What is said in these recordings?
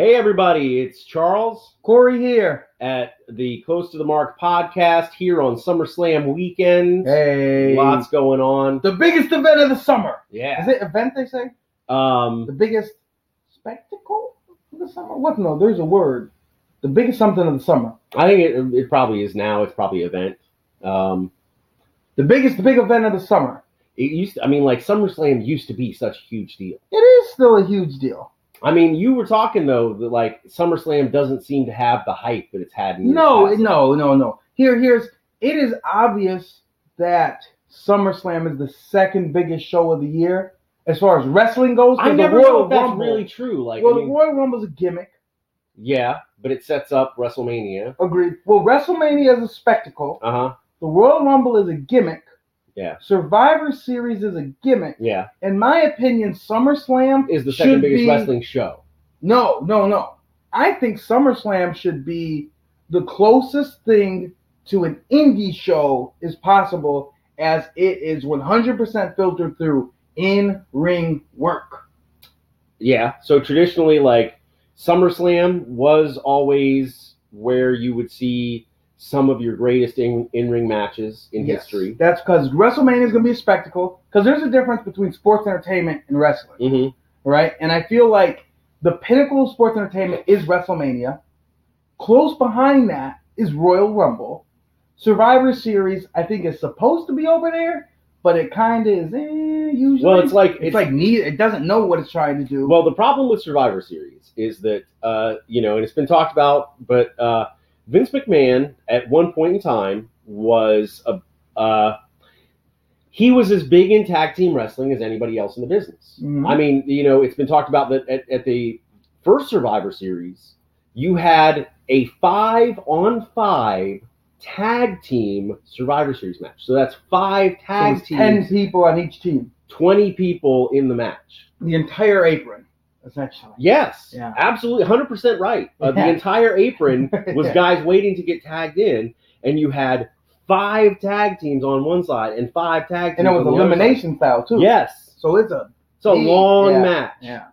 Hey everybody, it's Charles. Corey here at the Close to the Mark podcast here on SummerSlam weekend. Hey. Lots going on. The biggest event of the summer. Yeah. Is it event they say? The biggest spectacle of the summer? What? No, there's a word. The biggest something of the summer. I think it probably is now. It's probably event. The big event of the summer. It used to, SummerSlam used to be such a huge deal. It is still a huge deal. I mean, you were talking, though, that, SummerSlam doesn't seem to have the hype that it's had in No. It is obvious that SummerSlam is the second biggest show of the year as far as wrestling goes. I never know if that's really true. The Royal Rumble's a gimmick. Yeah, but it sets up WrestleMania. Agreed. Well, WrestleMania is a spectacle. Uh-huh. The Royal Rumble is a gimmick. Yeah. Survivor Series is a gimmick. Yeah. In my opinion, SummerSlam is the second biggest wrestling show. No. I think SummerSlam should be the closest thing to an indie show is possible, as it is 100% filtered through in-ring work. Yeah. So traditionally, SummerSlam was always where you would see some of your greatest in-ring matches in history. That's because WrestleMania is going to be a spectacle, because there's a difference between sports entertainment and wrestling, right? And I feel like the pinnacle of sports entertainment is WrestleMania. Close behind that is Royal Rumble. Survivor Series, I think, is supposed to be over there, but it kind of is usually. Well, it doesn't know what it's trying to do. Well, the problem with Survivor Series is that, and it's been talked about, but Vince McMahon, at one point in time, was he was as big in tag team wrestling as anybody else in the business. Mm-hmm. It's been talked about that at the first Survivor Series, you had a 5-on-5 tag team Survivor Series match. So that's 5 tag teams. 10 people on each team. 20 people in the match. The entire apron. Essentially. Yes, yeah. Absolutely, 100% right. The entire apron was guys waiting to get tagged in, and you had 5 tag teams on one side and 5 tag teams on the other. And it was elimination style too. Yes. So it's a long match. Yeah.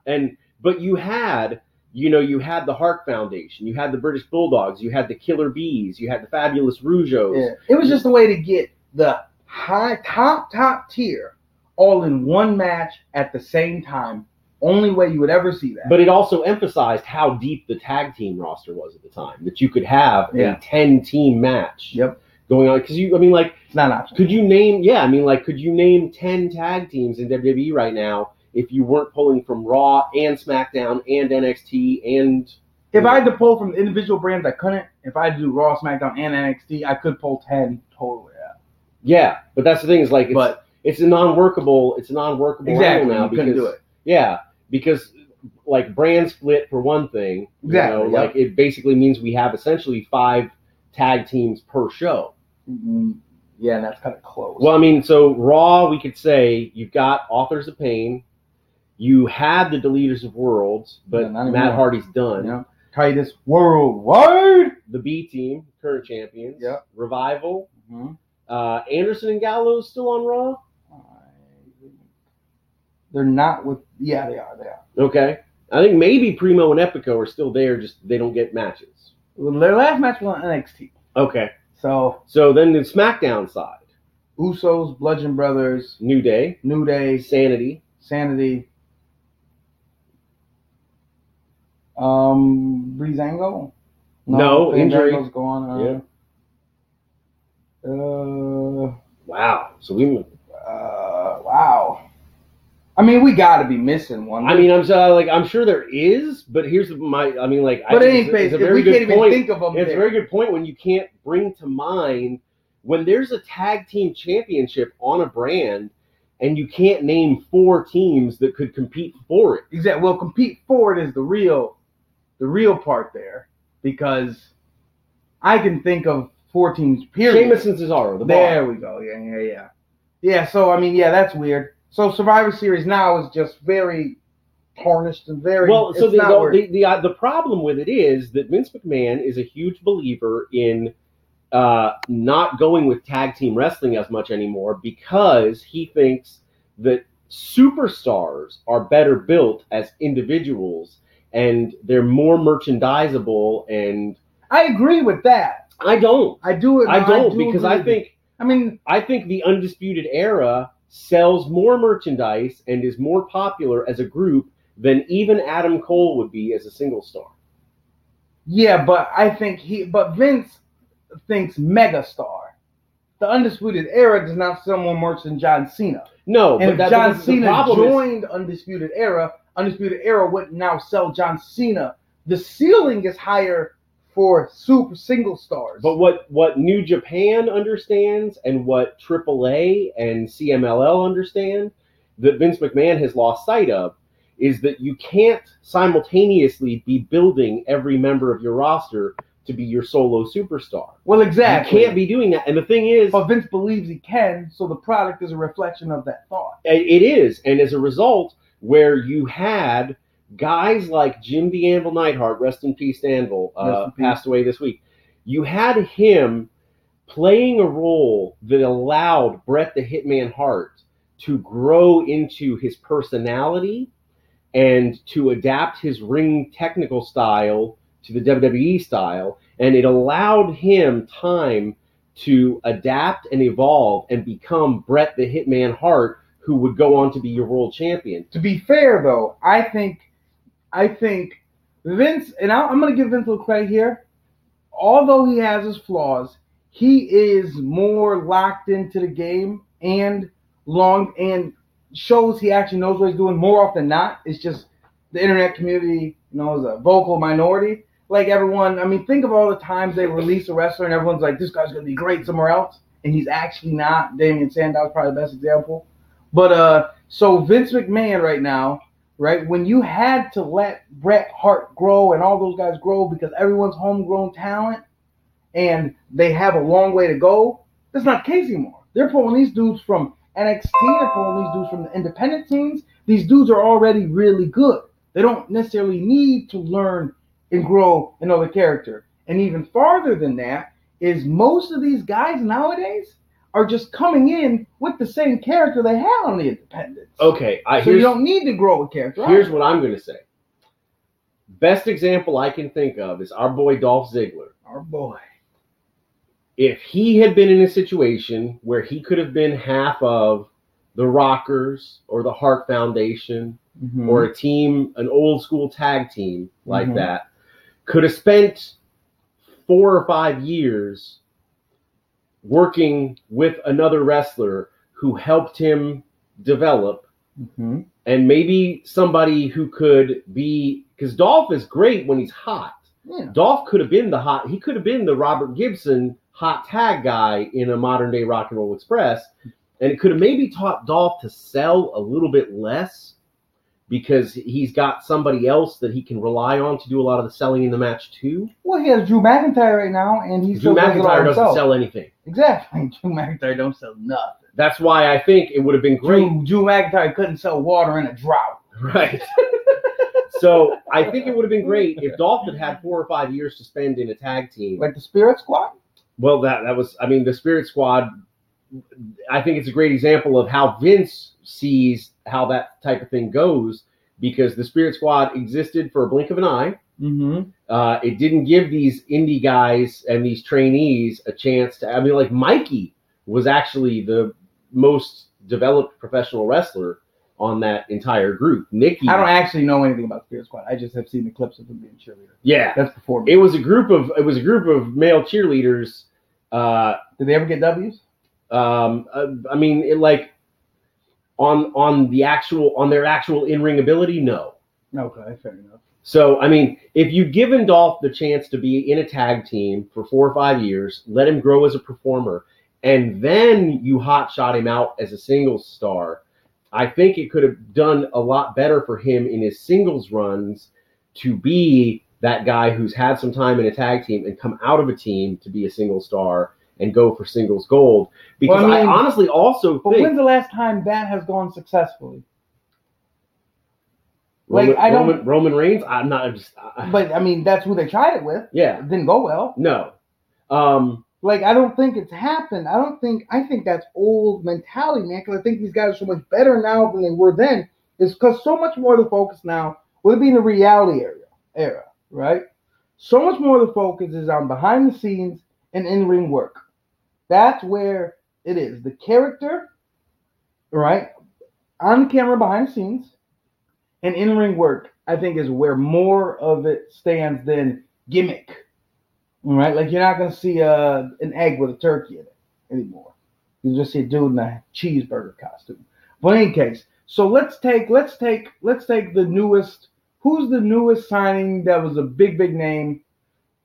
But you had, you had the Hart Foundation, you had the British Bulldogs, you had the Killer Bees, you had the Fabulous Rougeos. Yeah. It was just a way to get the high top tier all in one match at the same time. Only way you would ever see that. But it also emphasized how deep the tag team roster was at the time, that you could have a 10-team match going on. Because it's not an option. Could you name 10 tag teams in WWE right now if you weren't pulling from Raw and SmackDown and NXT and? If I had to pull from the individual brands, I couldn't. If I had to do Raw, SmackDown, and NXT, I could pull 10 totally. Yeah, but that's the thing is it's a non-workable. It's a non-workable. Exactly, now you couldn't do it. Yeah. Because, brand split for one thing, exactly, it basically means we have essentially 5 tag teams per show. Mm-hmm. Yeah, and that's kind of close. Well, so Raw, we could say you've got Authors of Pain, you had the Deleters of Worlds, but Matt Hardy's done. Yeah. Titus Worldwide, the B Team, current champions. Yeah. Revival. Mm-hmm. Anderson and Gallows still on Raw. They're not with... Yeah, they are. Okay. I think maybe Primo and Epico are still there, just they don't get matches. Well, their last match was on NXT. Okay. So then the SmackDown side. Usos, Bludgeon Brothers. New Day. Sanity. Breezango? No, injury. Go on. Yeah. Wow. So we... wow. We got to be missing one. I'm sure there is, but here's my. But it's a very good point. We can't even think of them. It's a very good point when you can't bring to mind when there's a tag team championship on a brand, and you can't name 4 teams that could compete for it. Exactly. Well, compete for it is the real part there, because I can think of 4 teams. Period. Sheamus and Cesaro. There we go. Yeah. So that's weird. So Survivor Series now is just very tarnished and very... Well, so the problem with it is that Vince McMahon is a huge believer in not going with tag team wrestling as much anymore, because he thinks that superstars are better built as individuals and they're more merchandisable. And I agree with that. I don't. I do it. I think the Undisputed Era sells more merchandise and is more popular as a group than even Adam Cole would be as a single star. Yeah, but I think Vince thinks megastar. The Undisputed Era does not sell more merch than John Cena. No, and if John Cena joined Undisputed Era wouldn't now sell John Cena. The ceiling is higher for super single stars. But what New Japan understands and what AAA and CMLL understand that Vince McMahon has lost sight of is that you can't simultaneously be building every member of your roster to be your solo superstar. Well, exactly. You can't be doing that. And the thing is... But Vince believes he can, so the product is a reflection of that thought. It is. And as a result, where you had guys like Jim the Anvil Neidhart, rest in peace, Anvil, passed away this week. You had him playing a role that allowed Bret the Hitman Hart to grow into his personality and to adapt his ring technical style to the WWE style, and it allowed him time to adapt and evolve and become Bret the Hitman Hart, who would go on to be your world champion. To be fair, though, I think Vince, and I'm going to give Vince a little credit here, although he has his flaws, he is more locked into the game and shows he actually knows what he's doing more often than not. It's just the internet community, is a vocal minority. Like everyone, think of all the times they release a wrestler and everyone's like, this guy's going to be great somewhere else. And he's actually not. Damian Sandow's probably the best example. But so Vince McMahon right now, right, when you had to let Bret Hart grow and all those guys grow because everyone's homegrown talent and they have a long way to go, that's not the case anymore. They're pulling these dudes from NXT, they're pulling these dudes from the independent teams. These dudes are already really good. They don't necessarily need to learn and grow another character. And even farther than that is most of these guys nowadays are just coming in with the same character they had on the independents. Okay. So you don't need to grow a character. Here's what I'm going to say. Best example I can think of is our boy Dolph Ziggler. Our boy. If he had been in a situation where he could have been half of the Rockers or the Hart Foundation, mm-hmm. or a team, an old school tag team like mm-hmm. that, could have spent 4 or 5 years working with another wrestler who helped him develop, mm-hmm. and maybe somebody who could be, because Dolph is great when he's hot. Yeah. Dolph could have been he could have been the Robert Gibson hot tag guy in a modern day Rock and Roll Express, and it could have maybe taught Dolph to sell a little bit less, because he's got somebody else that he can rely on to do a lot of the selling in the match, too. Well, he has Drew McIntyre right now, and he's Drew McIntyre doesn't sell anything. Exactly. Drew McIntyre don't sell nothing. That's why I think it would have been great. Drew McIntyre couldn't sell water in a drought. Right. So I think it would have been great if Dolph had had 4 or 5 years to spend in a tag team. Like the Spirit Squad? Well, that was the Spirit Squad, I think it's a great example of how Vince sees how that type of thing goes, because the Spirit Squad existed for a blink of an eye. Mm-hmm. It didn't give these indie guys and these trainees a chance to, like Mikey was actually the most developed professional wrestler on that entire group. Nikki. I don't actually know anything about Spirit Squad. I just have seen the clips of him being cheerleader. Yeah. That's before me. It was a group of male cheerleaders. Did they ever get W's? On their actual in-ring ability, no. Okay, fair enough. So, if you've given Dolph the chance to be in a tag team for 4 or 5 years, let him grow as a performer, and then you hotshot him out as a singles star, I think it could have done a lot better for him in his singles runs to be that guy who's had some time in a tag team and come out of a team to be a single star and go for singles gold. Because I honestly also think... But when's the last time that has gone successfully? Roman Reigns? I'm not... that's who they tried it with. Yeah. It didn't go well. No. I don't think it's happened. I think that's old mentality, man, because I think these guys are so much better now than they were then. It's because so much more of the focus now will be in the reality area. Era, right? So much more of the focus is on behind the scenes and in-ring work. That's where it is. The character, right, on camera behind the scenes, and in-ring work, I think, is where more of it stands than gimmick, right? Like, you're not going to see an egg with a turkey in it anymore. You just see a dude in a cheeseburger costume. But in any case, so let's take the newest. Who's the newest signing that was a big name?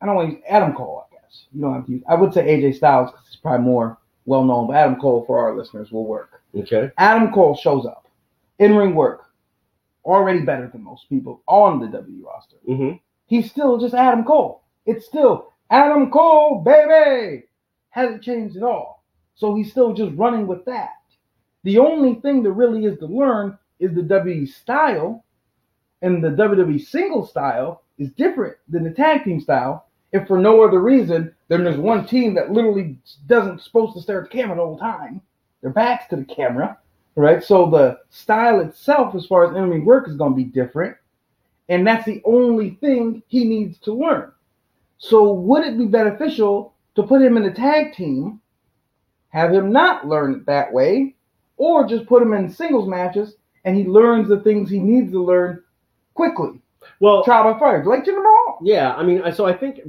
I don't want to use Adam Cole, I guess. You don't have to use. I would say AJ Styles because he's probably more well known. But Adam Cole for our listeners will work. Okay. Adam Cole shows up, in-ring work, already better than most people on the WWE roster. Mm-hmm. He's still just Adam Cole. It's still Adam Cole, baby. Hasn't changed at all. So he's still just running with that. The only thing that really is to learn is the WWE style, and the WWE single style is different than the tag team style, if for no other reason than there's one team that literally doesn't supposed to stare at the camera the whole time. Their back's to the camera, right? So the style itself, as far as in-ring work, is going to be different, and that's the only thing he needs to learn. So would it be beneficial to put him in a tag team, have him not learn it that way, or just put him in singles matches and he learns the things he needs to learn quickly? Well, trial by fire, like Jinder Mahal. Yeah, I mean, I think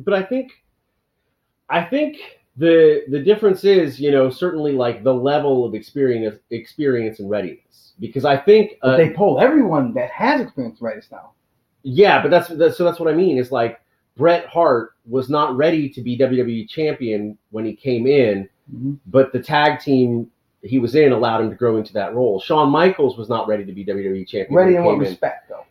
the difference is, you know, certainly like the level of experience and readiness, because I think they poll everyone that has experience readiness now. Yeah, but that's what I mean. It's like Bret Hart was not ready to be WWE champion when he came in, mm-hmm. but the tag team he was in allowed him to grow into that role. Shawn Michaels was not ready to be WWE champion. Ready in what respect, though?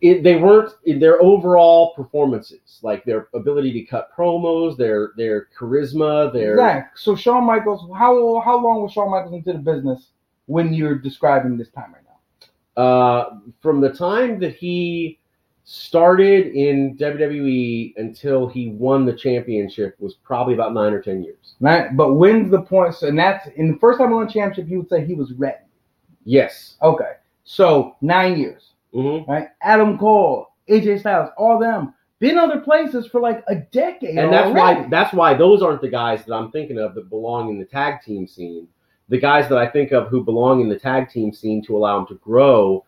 They weren't in their overall performances, like their ability to cut promos, their charisma, their... Exactly. So Shawn Michaels, how long was Shawn Michaels into the business when you're describing this time right now? From the time that he started in WWE until he won the championship was probably about 9 or 10 years. Right, but when's the point? So, and that's in the first time he won a championship, you would say he was ready. Yes. Okay. So 9 years. Mm-hmm. Right. Adam Cole, AJ Styles, all them been other places for like a decade. And that's already. That's why those aren't the guys that I'm thinking of that belong in the tag team scene. The guys that I think of who belong in the tag team scene to allow them to grow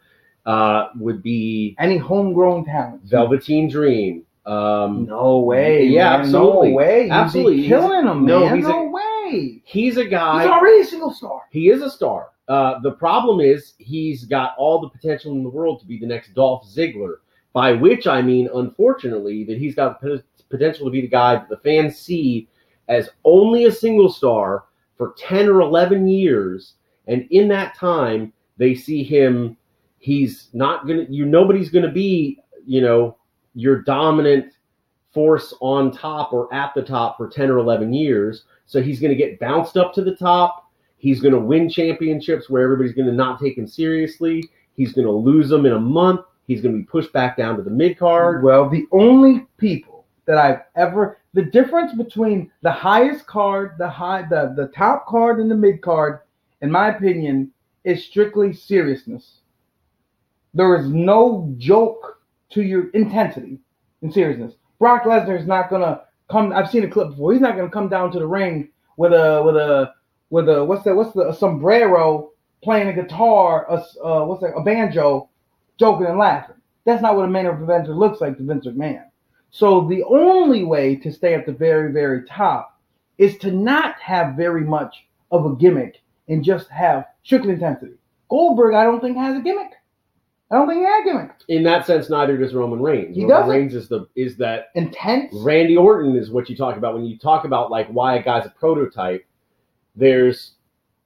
would be any homegrown talent. Velveteen Dream. No way. Yeah, man. Absolutely. No way. Absolutely. He's killing him, man. No way. He's a guy. He's already a single star. He is a star. The problem is he's got all the potential in the world to be the next Dolph Ziggler, by which I mean, unfortunately, that he's got the potential to be the guy that the fans see as only a single star for 10 or 11 years. And in that time, they see him... He's not gonna. Nobody's gonna be, you know, your dominant force on top or at the top for 10 or 11 years. So he's gonna get bounced up to the top. He's gonna win championships where everybody's gonna not take him seriously. He's gonna lose them in a month. He's gonna be pushed back down to the mid card. Well, the only people that I've ever the difference between the highest card, the top card, and the mid card, in my opinion, is strictly seriousness. There is no joke to your intensity and seriousness. Brock Lesnar is not gonna come. I've seen a clip before. He's not gonna come down to the ring with a a sombrero, playing a guitar, a banjo, joking and laughing. That's not what a man of adventure looks like to Vince McMahon. So the only way to stay at the very, very top is to not have very much of a gimmick and just have strictly intensity. Goldberg, I don't think, has a gimmick. I don't think he had gimmick. In that sense, neither does Roman Reigns. Reigns is that intense. Randy Orton is what you talk about when you talk about like why a guy's a prototype. There's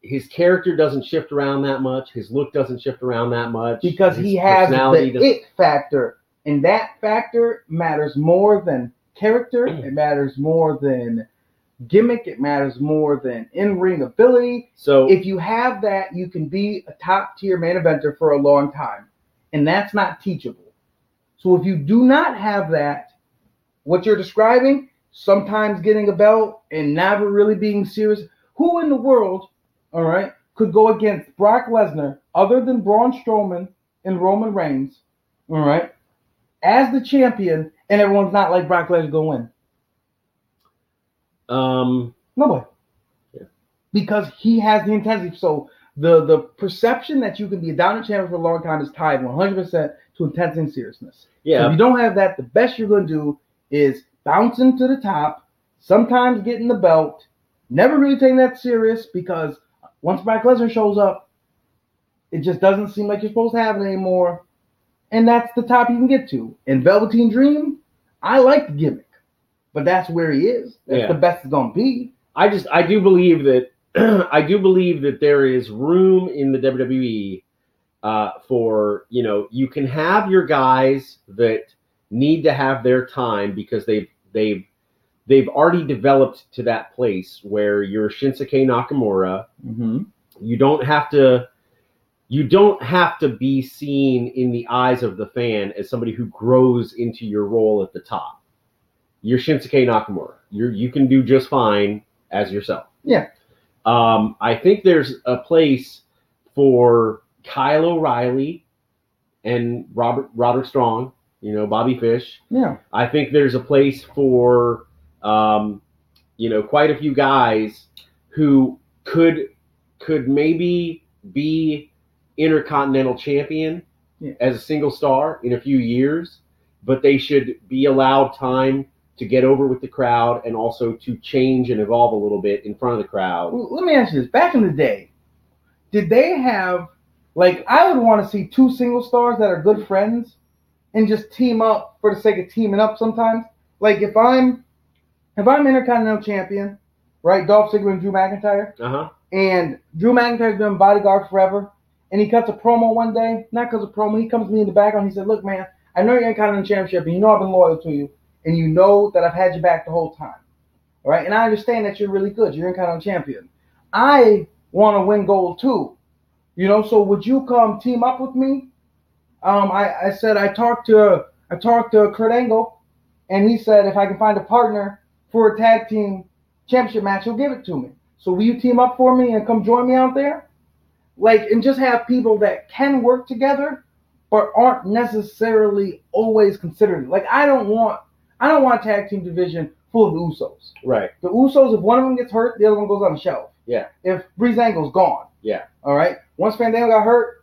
his character doesn't shift around that much. His look doesn't shift around that much because he has the it factor, and that factor matters more than character. It matters more than gimmick. It matters more than in-ring ability. So if you have that, you can be a top-tier main eventer for a long time. And that's not teachable. So if you do not have that, what you're describing, sometimes getting a belt and never really being serious, who in the world, all right, could go against Brock Lesnar other than Braun Strowman and Roman Reigns, all right, as the champion, and everyone's not like Brock Lesnar going to win? No way. Yeah. Because he has the intensity. So the perception that you can be a dominant champion for a long time is tied 100% to intensity and seriousness. Yeah. So if you don't have that, the best you're going to do is bouncing to the top, sometimes getting the belt, never really taking that serious, because once Brock Lesnar shows up, it just doesn't seem like you're supposed to have it anymore. And that's the top you can get to. In Velveteen Dream, I like the gimmick, but that's where he is. That's the best it's going to be. I do believe that there is room in the WWE for, you know, you can have your guys that need to have their time because they've already developed to that place where you're Shinsuke Nakamura. Mm-hmm. You don't have to be seen in the eyes of the fan as somebody who grows into your role at the top. You're Shinsuke Nakamura. You can do just fine as yourself. Yeah. I think there's a place for Kyle O'Reilly and Roderick Strong, you know, Bobby Fish. Yeah. I think there's a place for, you know, quite a few guys who could maybe be Intercontinental Champion as a single star in a few years, but they should be allowed time to get over with the crowd and also to change and evolve a little bit in front of the crowd. Well, let me ask you this. Back in the day, did they have, like, I would want to see two single stars that are good friends and just team up for the sake of teaming up sometimes. Like, if I'm Intercontinental Champion, right, Dolph Ziggler and Drew McIntyre, and Drew McIntyre's been bodyguard forever, and he cuts a promo one day, not because of promo, he comes to me in the background, he said, "Look, man, I know you're Intercontinental Championship, and you know I've been loyal to you, and you know that I've had your back the whole time, all right? And I understand that you're really good. You're Intercontinental Champion. I want to win gold, too, you know, so would you come team up with me?" I said, I talked to Kurt Angle, and he said, if I can find a partner for a tag team championship match, he'll give it to me. So will you team up for me and come join me out there? Like, and just have people that can work together but aren't necessarily always considered. Like, I don't want a tag team division full of the Usos. Right. The Usos, if one of them gets hurt, the other one goes on the shelf. Yeah. If Breezango's gone. Yeah. All right? Once Fandango got hurt,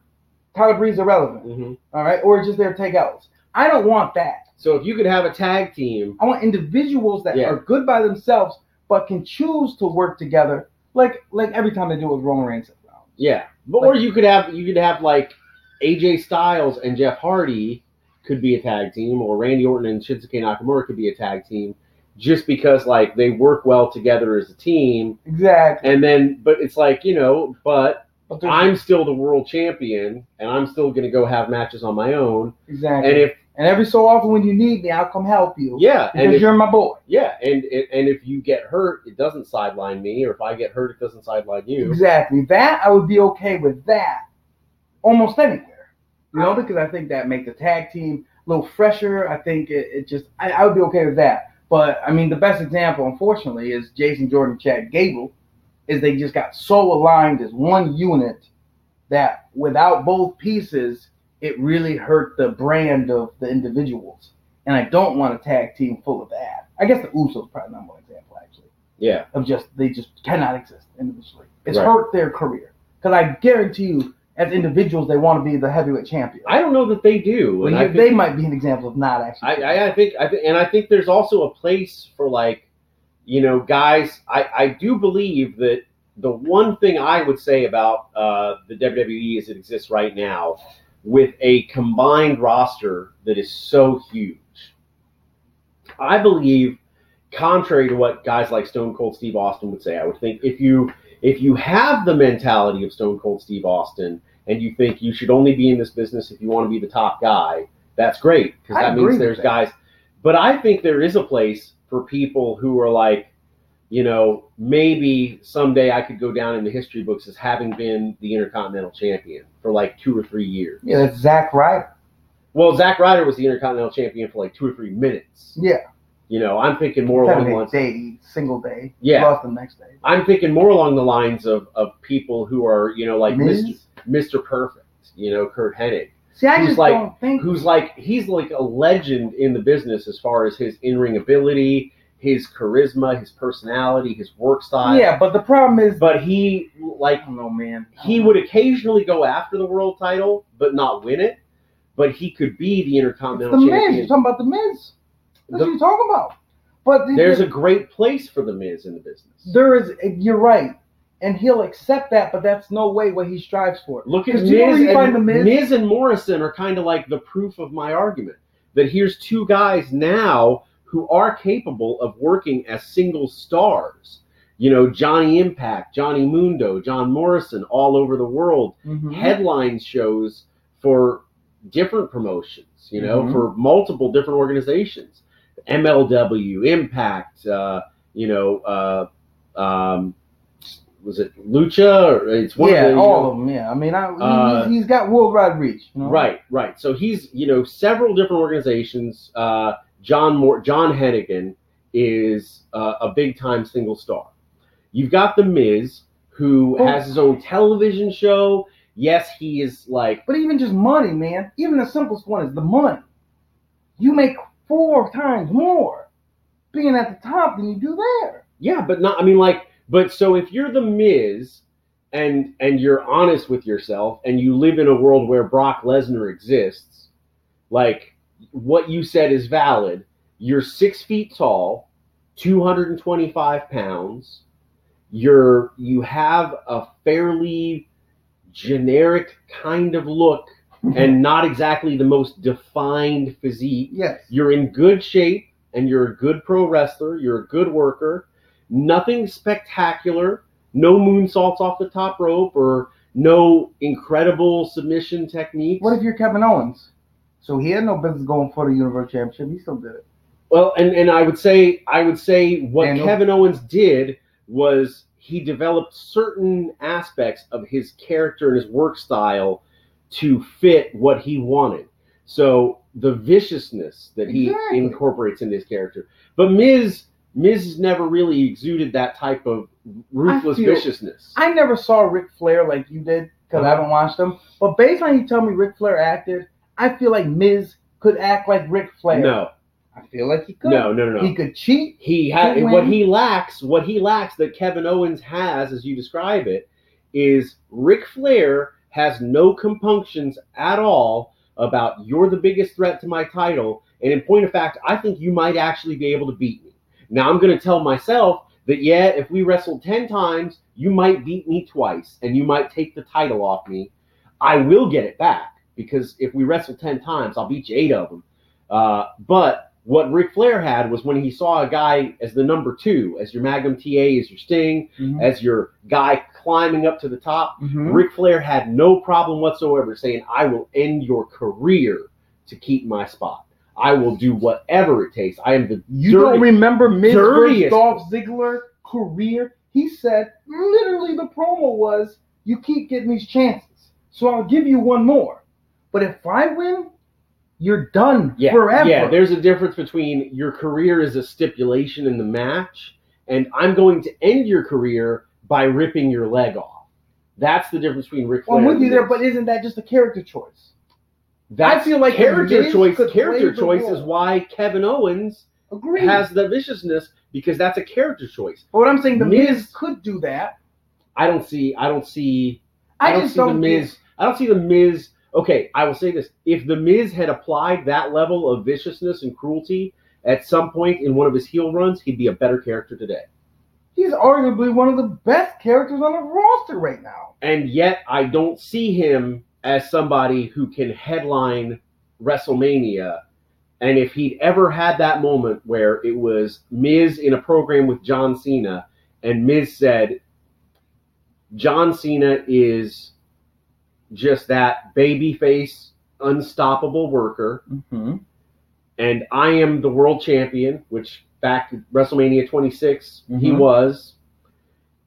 Tyler Breeze irrelevant. Mm-hmm. All right? Or just their takeouts. I don't want that. So if you could have a tag team. I want individuals that are good by themselves but can choose to work together like every time they do it with Roman Reigns. Yeah. But, like, or you could have like AJ Styles and Jeff Hardy could be a tag team, or Randy Orton and Shinsuke Nakamura could be a tag team, just because like they work well together as a team. Exactly. And then, but it's like, you know, but I'm still the world champion, and I'm still going to go have matches on my own. Exactly. And every so often when you need me, I'll come help you. Yeah. Because you're my boy. Yeah. And if you get hurt, it doesn't sideline me. Or if I get hurt, it doesn't sideline you. Exactly. That, I would be okay with that almost anywhere. You know, because I think that makes the tag team a little fresher. I think I would be okay with that. But, I mean, the best example, unfortunately, is Jason Jordan, Chad Gable, is they just got so aligned as one unit that without both pieces, it really hurt the brand of the individuals. And I don't want a tag team full of that. I guess the Usos probably not one example, actually. Yeah. Of just, they just cannot exist individually. It's hurt their career. Because I guarantee you, as individuals, they want to be the heavyweight champion. I don't know that they do. Well, and they might be an example of not actually. I think there's also a place for, like, you know, guys, I do believe that the one thing I would say about the WWE as it exists right now, with a combined roster that is so huge, I believe, contrary to what guys like Stone Cold Steve Austin would say, I would think if you have the mentality of Stone Cold Steve Austin and you think you should only be in this business if you want to be the top guy, that's great, because that means there's guys. But I think there is a place for people who are like, you know, maybe someday I could go down in the history books as having been the Intercontinental Champion for like 2 or 3 years. Yeah, that's Zack Ryder. Well, Zack Ryder was the Intercontinental Champion for like 2 or 3 minutes. Yeah. You know, I'm thinking more along the lines. Single day. Yeah. Lost the next day. I'm thinking more along the lines of people who are, you know, like Mr. Perfect, you know, Kurt Hennig. See, I just don't think he's like a legend in the business as far as his in-ring ability, his charisma, his personality, his work style. Yeah, but the problem is, but he would occasionally go after the world title but not win it. But he could be the Intercontinental Champion. Miz. You're talking about the Miz. That's what you're talking about. But there's a great place for the Miz in the business. There is. You're right. And he'll accept that, but that's no way what he strives for. Look at Miz, Miz and Morrison are kind of like the proof of my argument. That here's two guys now who are capable of working as single stars. You know, Johnny Impact, Johnny Mundo, John Morrison, all over the world. Mm-hmm. Headline shows for different promotions, you know, mm-hmm. for multiple different organizations. MLW, Impact, was it Lucha? Or it's one of them. Yeah, all of them. Yeah, I mean, he's got worldwide reach. You know? Right. So he's several different organizations. John Hennigan is a big time single star. You've got the Miz, who has his own television show. Yes, he is but even just money, man. Even the simplest one is the money. You make 4 times more being at the top than you do there. Yeah, but not. I mean, But so if you're the Miz and you're honest with yourself and you live in a world where Brock Lesnar exists, what you said is valid. You're 6 feet tall, 225 pounds. You have a fairly generic kind of look and not exactly the most defined physique. Yes. You're in good shape and you're a good pro wrestler. You're a good worker. Nothing spectacular, no moonsaults off the top rope or no incredible submission technique. What if you're Kevin Owens? So he had no business going for the Universal Championship. He still did it. Well, and I would say what Kevin Owens did was he developed certain aspects of his character and his work style to fit what he wanted. So the viciousness that he incorporates into his character. But Miz has never really exuded that type of ruthless viciousness. I never saw Ric Flair like you did because I haven't watched him. But based on you telling me Ric Flair acted, I feel like Miz could act like Ric Flair. No. I feel like he could. No. He could cheat. What he lacks that Kevin Owens has, as you describe it, is Ric Flair has no compunctions at all about you're the biggest threat to my title. And in point of fact, I think you might actually be able to beat me. Now, I'm going to tell myself that, yeah, if we wrestled 10 times, you might beat me twice and you might take the title off me. I will get it back because if we wrestle 10 times, I'll beat you 8 of them. But what Ric Flair had was when he saw a guy as the number 2, as your Magnum TA, as your Sting, mm-hmm. as your guy climbing up to the top, mm-hmm. Ric Flair had no problem whatsoever saying, I will end your career to keep my spot. I will do whatever it takes. I am the don't remember Miz versus Dolph Ziggler career? He said, literally the promo was, you keep getting these chances, so I'll give you one more. But if I win, you're done forever. Yeah, there's a difference between your career is a stipulation in the match, and I'm going to end your career by ripping your leg off. That's the difference between Ric Flair and Miz. I'm with you there, but isn't that just a character choice? That's I feel like character choice is why Kevin Owens has the viciousness because that's a character choice. But what I'm saying, the Miz could do that. I don't see the Miz. Okay, I will say this: if the Miz had applied that level of viciousness and cruelty at some point in one of his heel runs, he'd be a better character today. He's arguably one of the best characters on the roster right now, and yet I don't see him as somebody who can headline WrestleMania. And if he'd ever had that moment where it was Miz in a program with John Cena, and Miz said, John Cena is just that babyface, unstoppable worker, mm-hmm. and I am the world champion, which back at WrestleMania 26, mm-hmm. he was,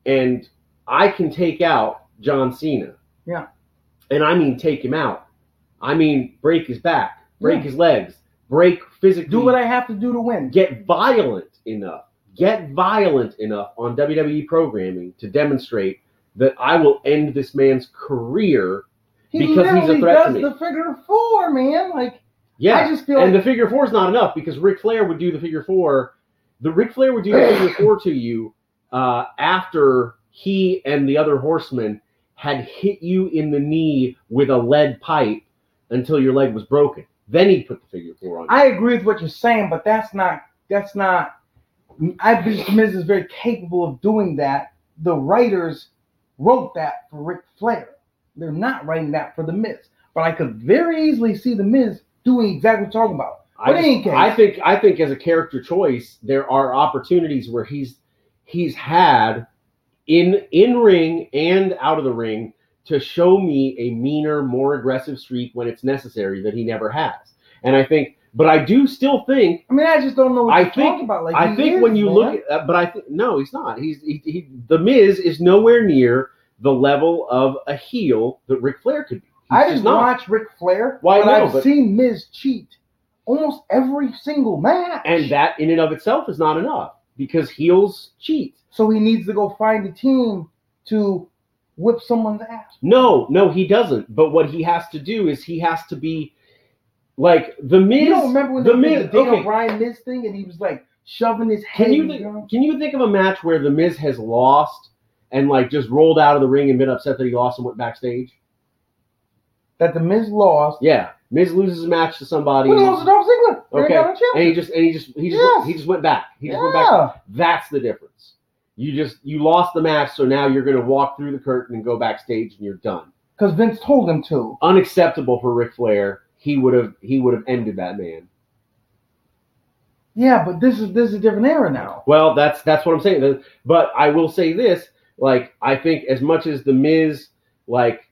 and I can take out John Cena. Yeah. And I mean take him out. I mean break his back, break his legs, break physically. Do what I have to do to win. Get violent enough on WWE programming to demonstrate that I will end this man's career because he's a threat to me. He does the figure four, man. Like, yeah, I just feel and like... the figure four is not enough because Ric Flair would do the figure four. The Ric Flair would do the figure four to you after he and the other horseman had hit you in the knee with a lead pipe until your leg was broken. Then he'd put the figure four on you. I agree with what you're saying, but that's not. I think Miz is very capable of doing that. The writers wrote that for Ric Flair. They're not writing that for The Miz. But I could very easily see The Miz doing exactly what you're talking about. But in any case, I think as a character choice, there are opportunities where he's had in ring and out of the ring to show me a meaner, more aggressive streak when it's necessary that he never has. And I think, but I do still think. I mean, I just don't know what you're talking about. Like, I think when you look at, but I think no, he's not. He The Miz is nowhere near the level of a heel that Ric Flair could be. I just watch Ric Flair, but I've seen Miz cheat almost every single match. And that in and of itself is not enough because heels cheat. So he needs to go find a team to whip someone's ass. No, he doesn't. But what he has to do is he has to be like the Miz. You don't remember when the Daniel Bryan Miz thing and he was like shoving his head. Can you think of a match where the Miz has lost and like just rolled out of the ring and been upset that he lost and went backstage? That the Miz lost. Yeah, Miz loses a match to somebody. He lost to Dolph Ziggler. Okay, and he just went back. He just went back. That's the difference. You lost the match, so now you're going to walk through the curtain and go backstage, and you're done. Because Vince told him to. Unacceptable for Ric Flair. He would have ended that man. Yeah, but this is a different era now. Well, that's what I'm saying. But I will say this: like I think as much as the Miz, like.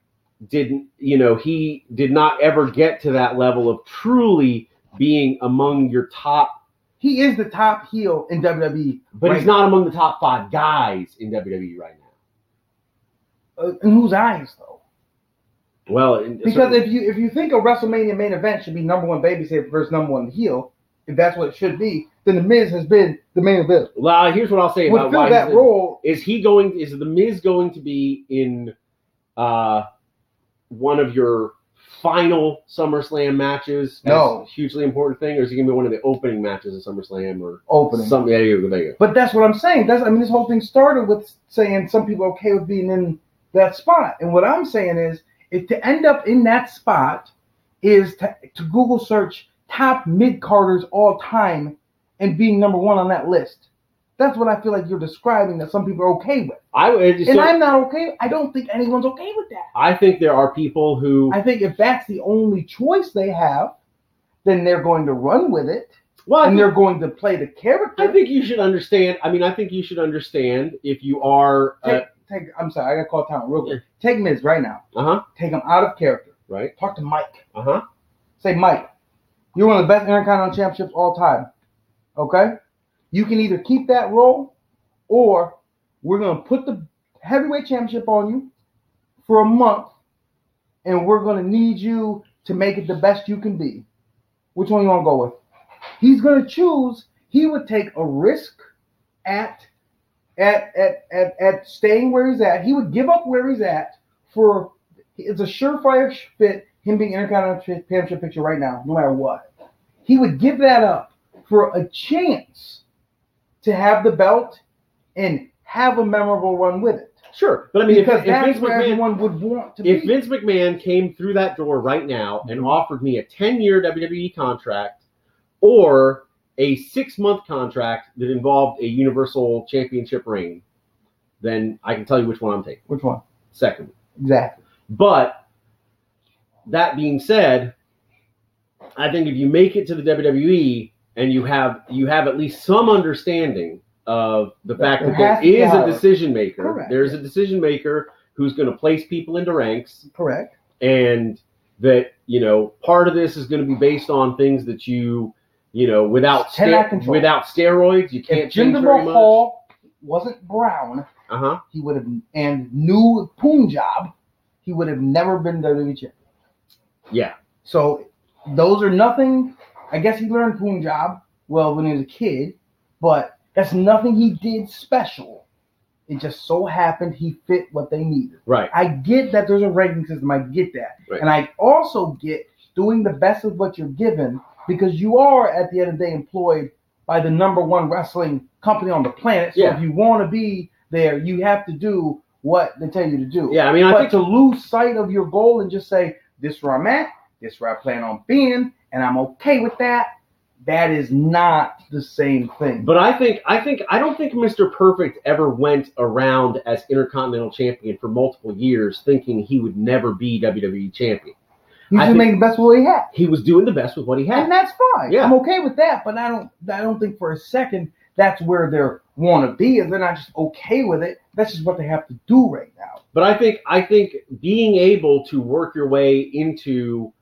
He did not ever get to that level of truly being among your top. He is the top heel in WWE, but he's not among the top five guys in WWE right now. In whose eyes, though? Well, because if you think a WrestleMania main event should be number one babyface versus number one heel, if that's what it should be, then the Miz has been the main event. Well, here's what I'll say about why that role is the Miz going to be in. One of your final SummerSlam matches? No. Hugely important thing? Or is it going to be one of the opening matches of SummerSlam? Or opening. Something? There you go. But that's what I'm saying. This whole thing started with saying some people are okay with being in that spot. And what I'm saying is, if to end up in that spot is to Google search top mid-carders all time and being number one on that list. That's what I feel like you're describing that some people are okay with. I'm not okay. I don't think anyone's okay with that. I think there are people who... I think if that's the only choice they have, then they're going to run with it. Well, and they're going to play the character. I think you should understand. If you are... I'm sorry. I got to call Tom real quick. Take Miz right now. Uh-huh. Take him out of character. Right. Talk to Mike. Uh-huh. Say, Mike, you're one of the best Intercontinental Championships all time. Okay? You can either keep that role or we're going to put the heavyweight championship on you for a month and we're going to need you to make it the best you can be. Which one you want to go with? He's going to choose. He would take a risk at staying where he's at. He would give up where he's at for it's a surefire fit, him being Intercontinental Championship picture right now, no matter what. He would give that up for a chance to have the belt and have a memorable run with it. Sure. But I mean, if Vince McMahon came through that door right now and offered me a 10-year WWE contract or a 6-month contract that involved a Universal Championship reign, then I can tell you which one I'm taking. Which one? Second. Exactly. But that being said, I think if you make it to the WWE, and you have at least some understanding of the fact that there is a decision maker. Correct. There's a decision maker who's going to place people into ranks. Correct. And that, part of this is going to be based on things that without steroids, you can't change very much. If Jinder Mahal wasn't brown, he would have, and knew Punjab, he would have never been WWE champion. Yeah. So those are nothing... I guess he learned Punjab, when he was a kid, but that's nothing he did special It just so happened he fit what they needed. Right. I get that there's a ranking system. I get that. Right. And I also get doing the best of what you're given, because you are, at the end of the day, employed by the number one wrestling company on the planet. So if you want to be there, you have to do what they tell you to do. Yeah, I mean, but I think to lose sight of your goal and just say, this is where I'm at, this is where I plan on being, and I'm okay with that, that is not the same thing. But I don't think Mr. Perfect ever went around as Intercontinental Champion for multiple years thinking he would never be WWE Champion. He was making the best with what he had. He was doing the best with what he had. And that's fine. Yeah. I'm okay with that, but I don't think for a second that's where they're want to be, and they're not just okay with it. That's just what they have to do right now. But I think being able to work your way into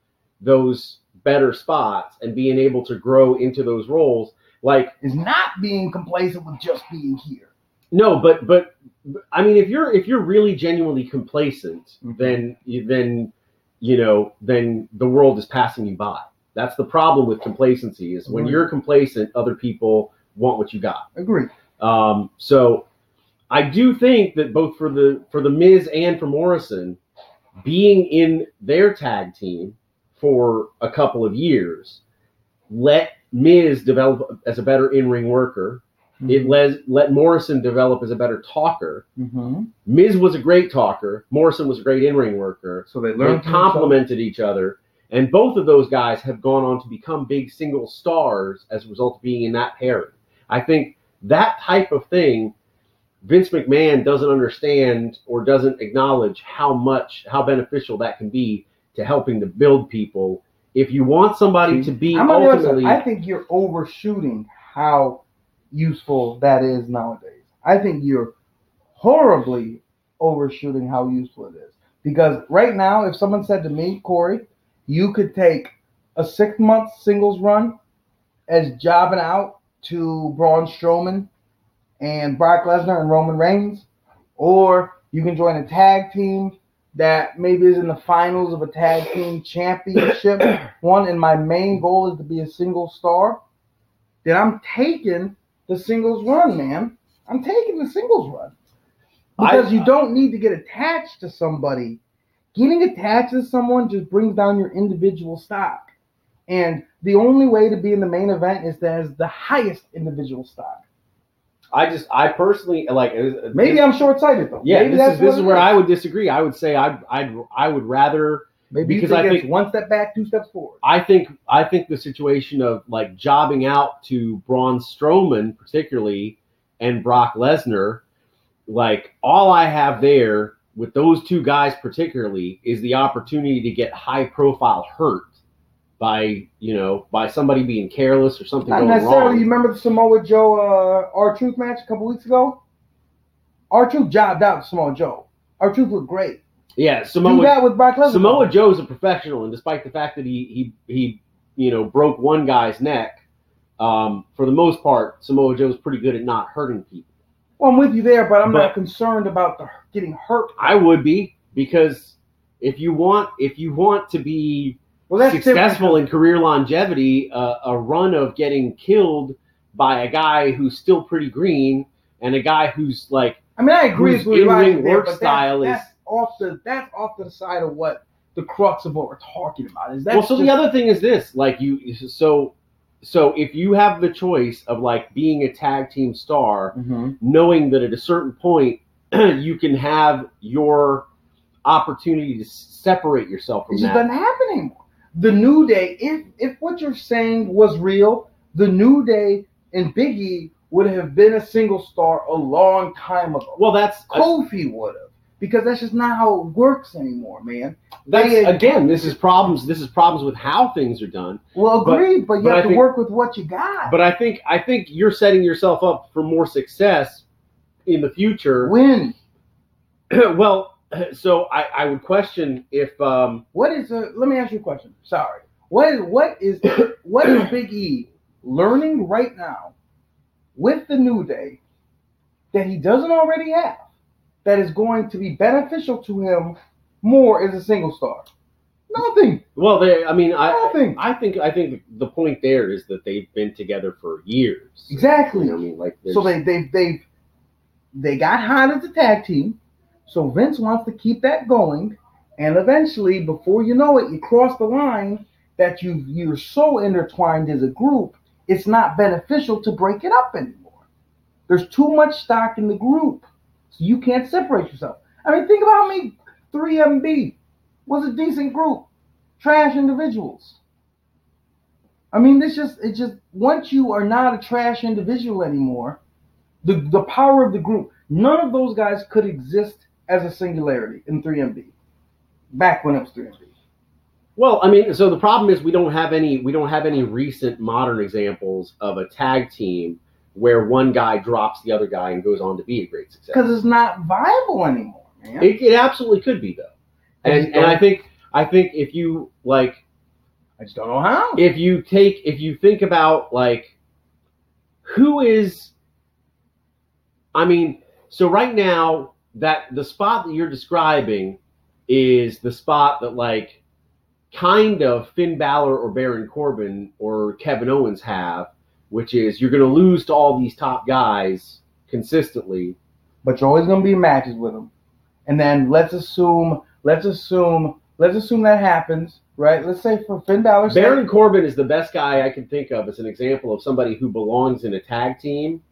those better spots and being able to grow into those roles, like, is not being complacent with just being here. No, but I mean, if you're really genuinely complacent, then the world is passing you by. That's the problem with complacency, is when you're complacent, other people want what you got. Agreed. So I do think that both for the Miz and for Morrison, being in their tag team for a couple of years, let Miz develop as a better in-ring worker. Mm-hmm. It let Morrison develop as a better talker. Mm-hmm. Miz was a great talker. Morrison was a great in-ring worker. So they learned, complemented each other. And both of those guys have gone on to become big single stars as a result of being in that pairing. I think that type of thing, Vince McMahon doesn't understand or doesn't acknowledge how beneficial that can be to helping to build people. If you want somebody to be ultimately... I think you're overshooting how useful that is nowadays. I think you're horribly overshooting how useful it is. Because right now, if someone said to me, Corey, you could take a 6-month singles run as jobbing out to Braun Strowman and Brock Lesnar and Roman Reigns, or you can join a tag team that maybe is in the finals of a tag team championship one, and my main goal is to be a single star, then I'm taking the singles run, man. I'm taking the singles run. Because you don't need to get attached to somebody. Getting attached to someone just brings down your individual stock. And the only way to be in the main event is to have the highest individual stock. I personally like. Maybe I'm short-sighted though. Yeah, maybe this is where I would disagree. I would say I would rather, maybe, because I think one step back, two steps forward. I think the situation of like jobbing out to Braun Strowman particularly and Brock Lesnar, like all I have there with those two guys particularly is the opportunity to get high-profile hurt by somebody being careless or something going wrong. Not necessarily. You remember the Samoa Joe R-Truth match a couple weeks ago? R-Truth jobbed out to Samoa Joe. R-Truth looked great. Yeah, do that with Brock Lesnar. Samoa Joe is a professional, and despite the fact that he broke one guy's neck, for the most part, Samoa Joe's pretty good at not hurting people. Well, I'm with you there, but I'm not concerned about getting hurt. I would be, because if you want to be successful in career longevity, a run of getting killed by a guy who's still pretty green and a guy who's like, I mean, I agree with you, in-ring work style, that's off the side of what the crux of what we're talking about is. The other thing is this, like, so if you have the choice of like being a tag team star, knowing that at a certain point you can have your opportunity to separate yourself from that, it doesn't happen anymore. The New Day, if what you're saying was real, the New Day and Big E would have been a single star a long time ago. Well, Kofi would have, because that's just not how it works anymore, man. This is problems with how things are done. Well, agreed, but you have to work with what you got. But I think you're setting yourself up for more success in the future. When? Well. So I would question if let me ask you a question. Sorry. What is Big E learning right now with the New Day that he doesn't already have that is going to be beneficial to him more as a single star? Nothing. Well, nothing. I think the point there is that they've been together for years. Exactly. I mean, like, so they've They got hot as a tag team, so Vince wants to keep that going. And eventually, before you know it, you cross the line that you're so intertwined as a group, it's not beneficial to break it up anymore. There's too much stock in the group, so you can't separate yourself. I mean, think about me. 3MB was a decent group, trash individuals. I mean, it's just once you are not a trash individual anymore, the power of the group, none of those guys could exist as a singularity in 3MB. Back when it was 3MB. Well, I mean, so the problem is we don't have any recent modern examples of a tag team where one guy drops the other guy and goes on to be a great success. Because it's not viable anymore, man. It absolutely could be, though. And I think if you like, I just don't know how. If you think about like who is, I mean, so right now that the spot that you're describing is the spot that like kind of Finn Balor or Baron Corbin or Kevin Owens have, which is you're going to lose to all these top guys consistently, but you're always going to be in matches with them. And then let's assume that happens, right? Let's say for Finn Balor, Baron Corbin is the best guy I can think of as an example of somebody who belongs in a tag team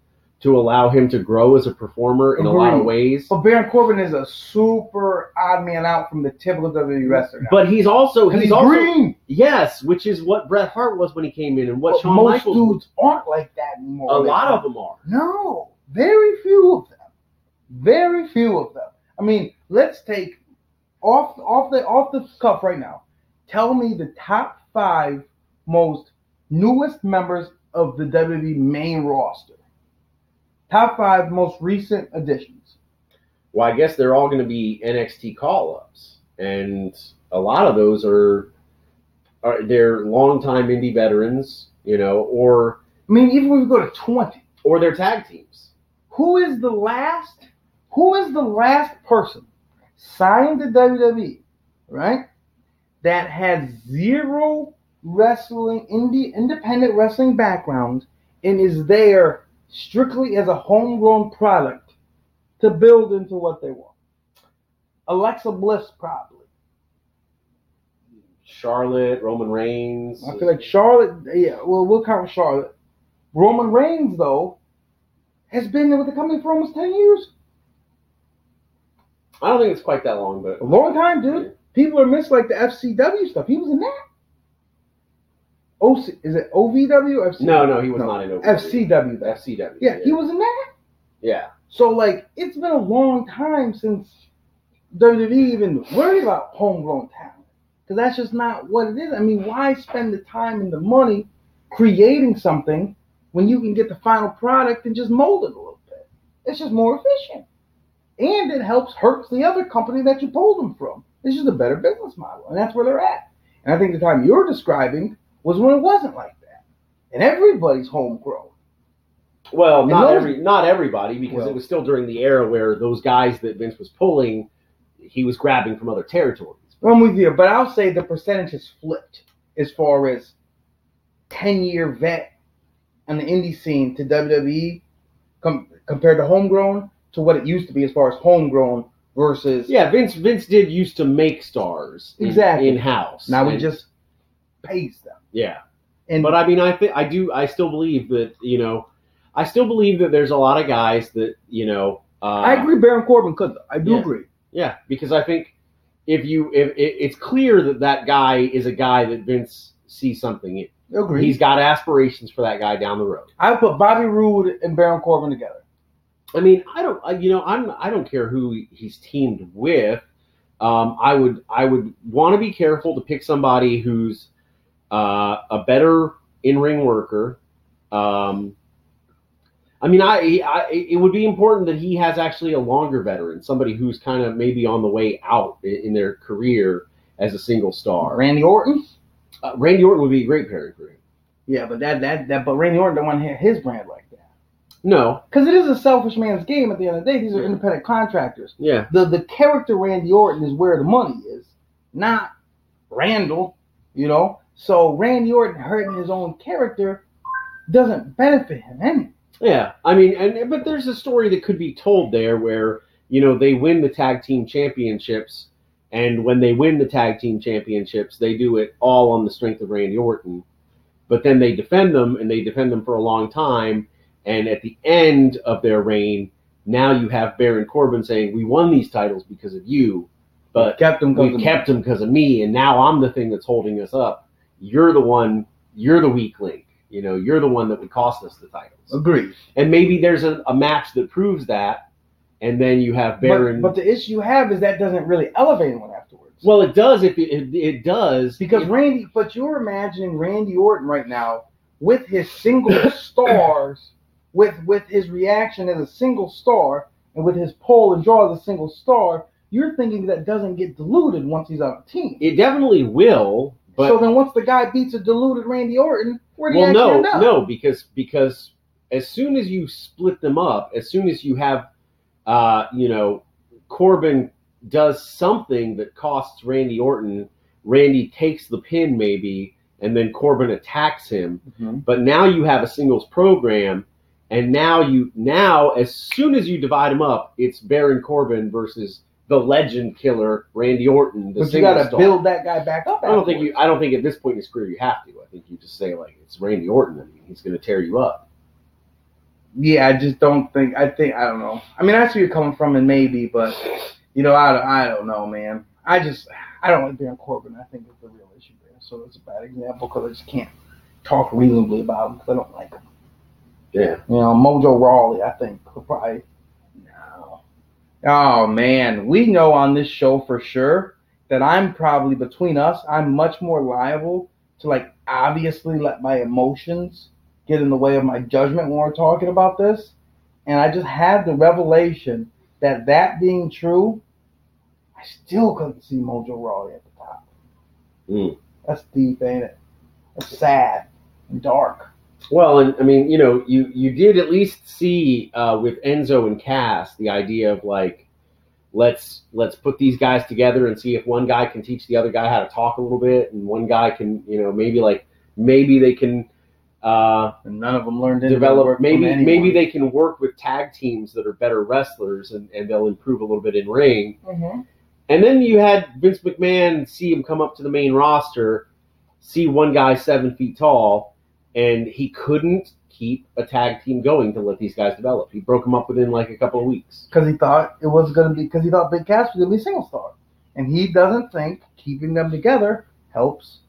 to allow him to grow as a performer in a lot of ways. But Baron Corbin is a super odd man out from the typical WWE wrestler now. But he's also green. Yes, which is what Bret Hart was when he came in, and what Shawn Michaels. Most dudes aren't like that anymore. A lot of them are. No, very few of them. Very few of them. I mean, let's take off the cuff right now. Tell me the top 5 most newest members of the WWE main roster. Top 5 most recent additions. Well, I guess they're all going to be NXT call-ups. And a lot of those are they're longtime indie veterans, you know, or... I mean, even when we go to 20. Or they're tag teams. Who is the last person signed to WWE, right, that has zero wrestling, independent wrestling background and is there... strictly as a homegrown product to build into what they want? Alexa Bliss, probably. Charlotte, Roman Reigns. I feel like Charlotte, yeah, well, we'll count Charlotte. Roman Reigns, though, has been with the company for almost 10 years. I don't think it's quite that long, but... a long time, dude. Yeah. People are missing, like, the FCW stuff. He was in that. Is it OVW or FCW? No, he was not in OVW. FCW. Yeah, he was in that. Yeah. So, like, it's been a long time since WWE even worried about homegrown talent. Because that's just not what it is. I mean, why spend the time and the money creating something when you can get the final product and just mold it a little bit? It's just more efficient. And it hurts the other company that you pulled them from. It's just a better business model. And that's where they're at. And I think the time you're describing... was when it wasn't like that, and everybody's homegrown. Well, not everybody, because it was still during the era where those guys that Vince was pulling, he was grabbing from other territories. I'm with you, but I'll say the percentage has flipped as far as 10-year vet on the indie scene to WWE compared to homegrown to what it used to be as far as homegrown versus. Yeah, Vince did used to make stars exactly in house. Now we just pays them. Yeah, but I mean, I still believe that, you know, I still believe that there's a lot of guys that, you know. I agree, Baron Corbin could. Though. I do agree. Yeah, because I think if it's clear that guy is a guy that Vince sees something in. Agreed. He's got aspirations for that guy down the road. I would put Bobby Roode and Baron Corbin together. I mean, I don't care who he's teamed with. I would want to be careful to pick somebody who's a better in-ring worker. It would be important that he has actually a longer veteran, somebody who's kind of maybe on the way out in their career as a single star. Randy Orton? Randy Orton would be a great pairing for him. Yeah, but but Randy Orton don't want to hit his brand like that. No. Because it is a selfish man's game at the end of the day. These are independent contractors. Yeah. The character Randy Orton is where the money is, not Randall, you know? So Randy Orton hurting his own character doesn't benefit him any. Yeah, I mean, but there's a story that could be told there where, you know, they win the tag team championships, and when they win the tag team championships, they do it all on the strength of Randy Orton. But then they defend them, and they defend them for a long time, and at the end of their reign, now you have Baron Corbin saying, we won these titles because of you, but we kept them because of me, and now I'm the thing that's holding us up. You're the one, you're the weak link. You know, you're the one that would cost us the titles. Agreed. And maybe there's a match that proves that, and then you have Baron. But the issue you have is that doesn't really elevate anyone afterwards. Well, it does if it does. Because Randy, but you're imagining Randy Orton right now with his single stars, with his reaction as a single star, and with his pull and draw as a single star, you're thinking that doesn't get diluted once he's on the team. It definitely will. But, so then once the guy beats a diluted Randy Orton, where do you actually end up? No, because as soon as you split them up, as soon as you have, you know, Corbin does something that costs Randy Orton, Randy takes the pin maybe, and then Corbin attacks him. Mm-hmm. But now you have a singles program, and now as soon as you divide them up, it's Baron Corbin versus the legend killer, Randy Orton. But you got to build that guy back up. I don't think at this point in his career you have to. I think you just say, like, it's Randy Orton. I mean, he's going to tear you up. Yeah, I just don't think. I don't know. I mean, I see where you're coming from, and maybe, but you know, I don't know, man. I don't like Baron Corbin. I think it's the real issue there. So it's a bad example because I just can't talk reasonably about him because I don't like him. Yeah. You know, Mojo Rawley, I think, could probably. Oh, man, we know on this show for sure that I'm probably, between us, I'm much more liable to, like, obviously let my emotions get in the way of my judgment when we're talking about this. And I just had the revelation that being true, I still couldn't see Mojo Rawley at the top. Mm. That's deep, ain't it? That's sad and dark. Well, and I mean, you know, you did at least see with Enzo and Cass the idea of, like, let's put these guys together and see if one guy can teach the other guy how to talk a little bit, and one guy can, you know, maybe they can. And none of them learned develop. Maybe they can work with tag teams that are better wrestlers, and they'll improve a little bit in ring. Mm-hmm. And then you had Vince McMahon see him come up to the main roster, see one guy 7 feet tall. And he couldn't keep a tag team going to let these guys develop. He broke them up within, like, a couple of weeks. Because he thought Big Cass was going to be a single star. And he doesn't think keeping them together helps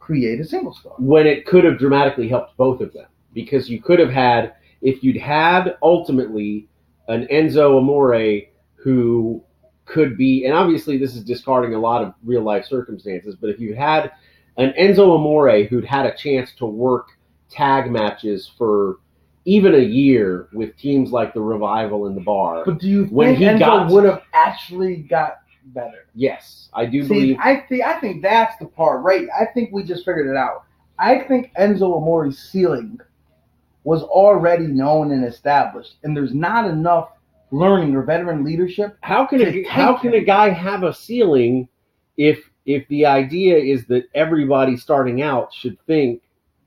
create a single star. When it could have dramatically helped both of them. Because you could have had, if you'd had, ultimately, an Enzo Amore who could be, and obviously this is discarding a lot of real-life circumstances, but if you had an Enzo Amore who'd had a chance to work tag matches for even a year with teams like the Revival and the Bar. But do you think Enzo would have actually got better? Yes, I do believe. I think that's the part, right? I think we just figured it out. I think Enzo Amore's ceiling was already known and established, and there's not enough learning or veteran leadership. How can a guy have a ceiling if the idea is that everybody starting out should think,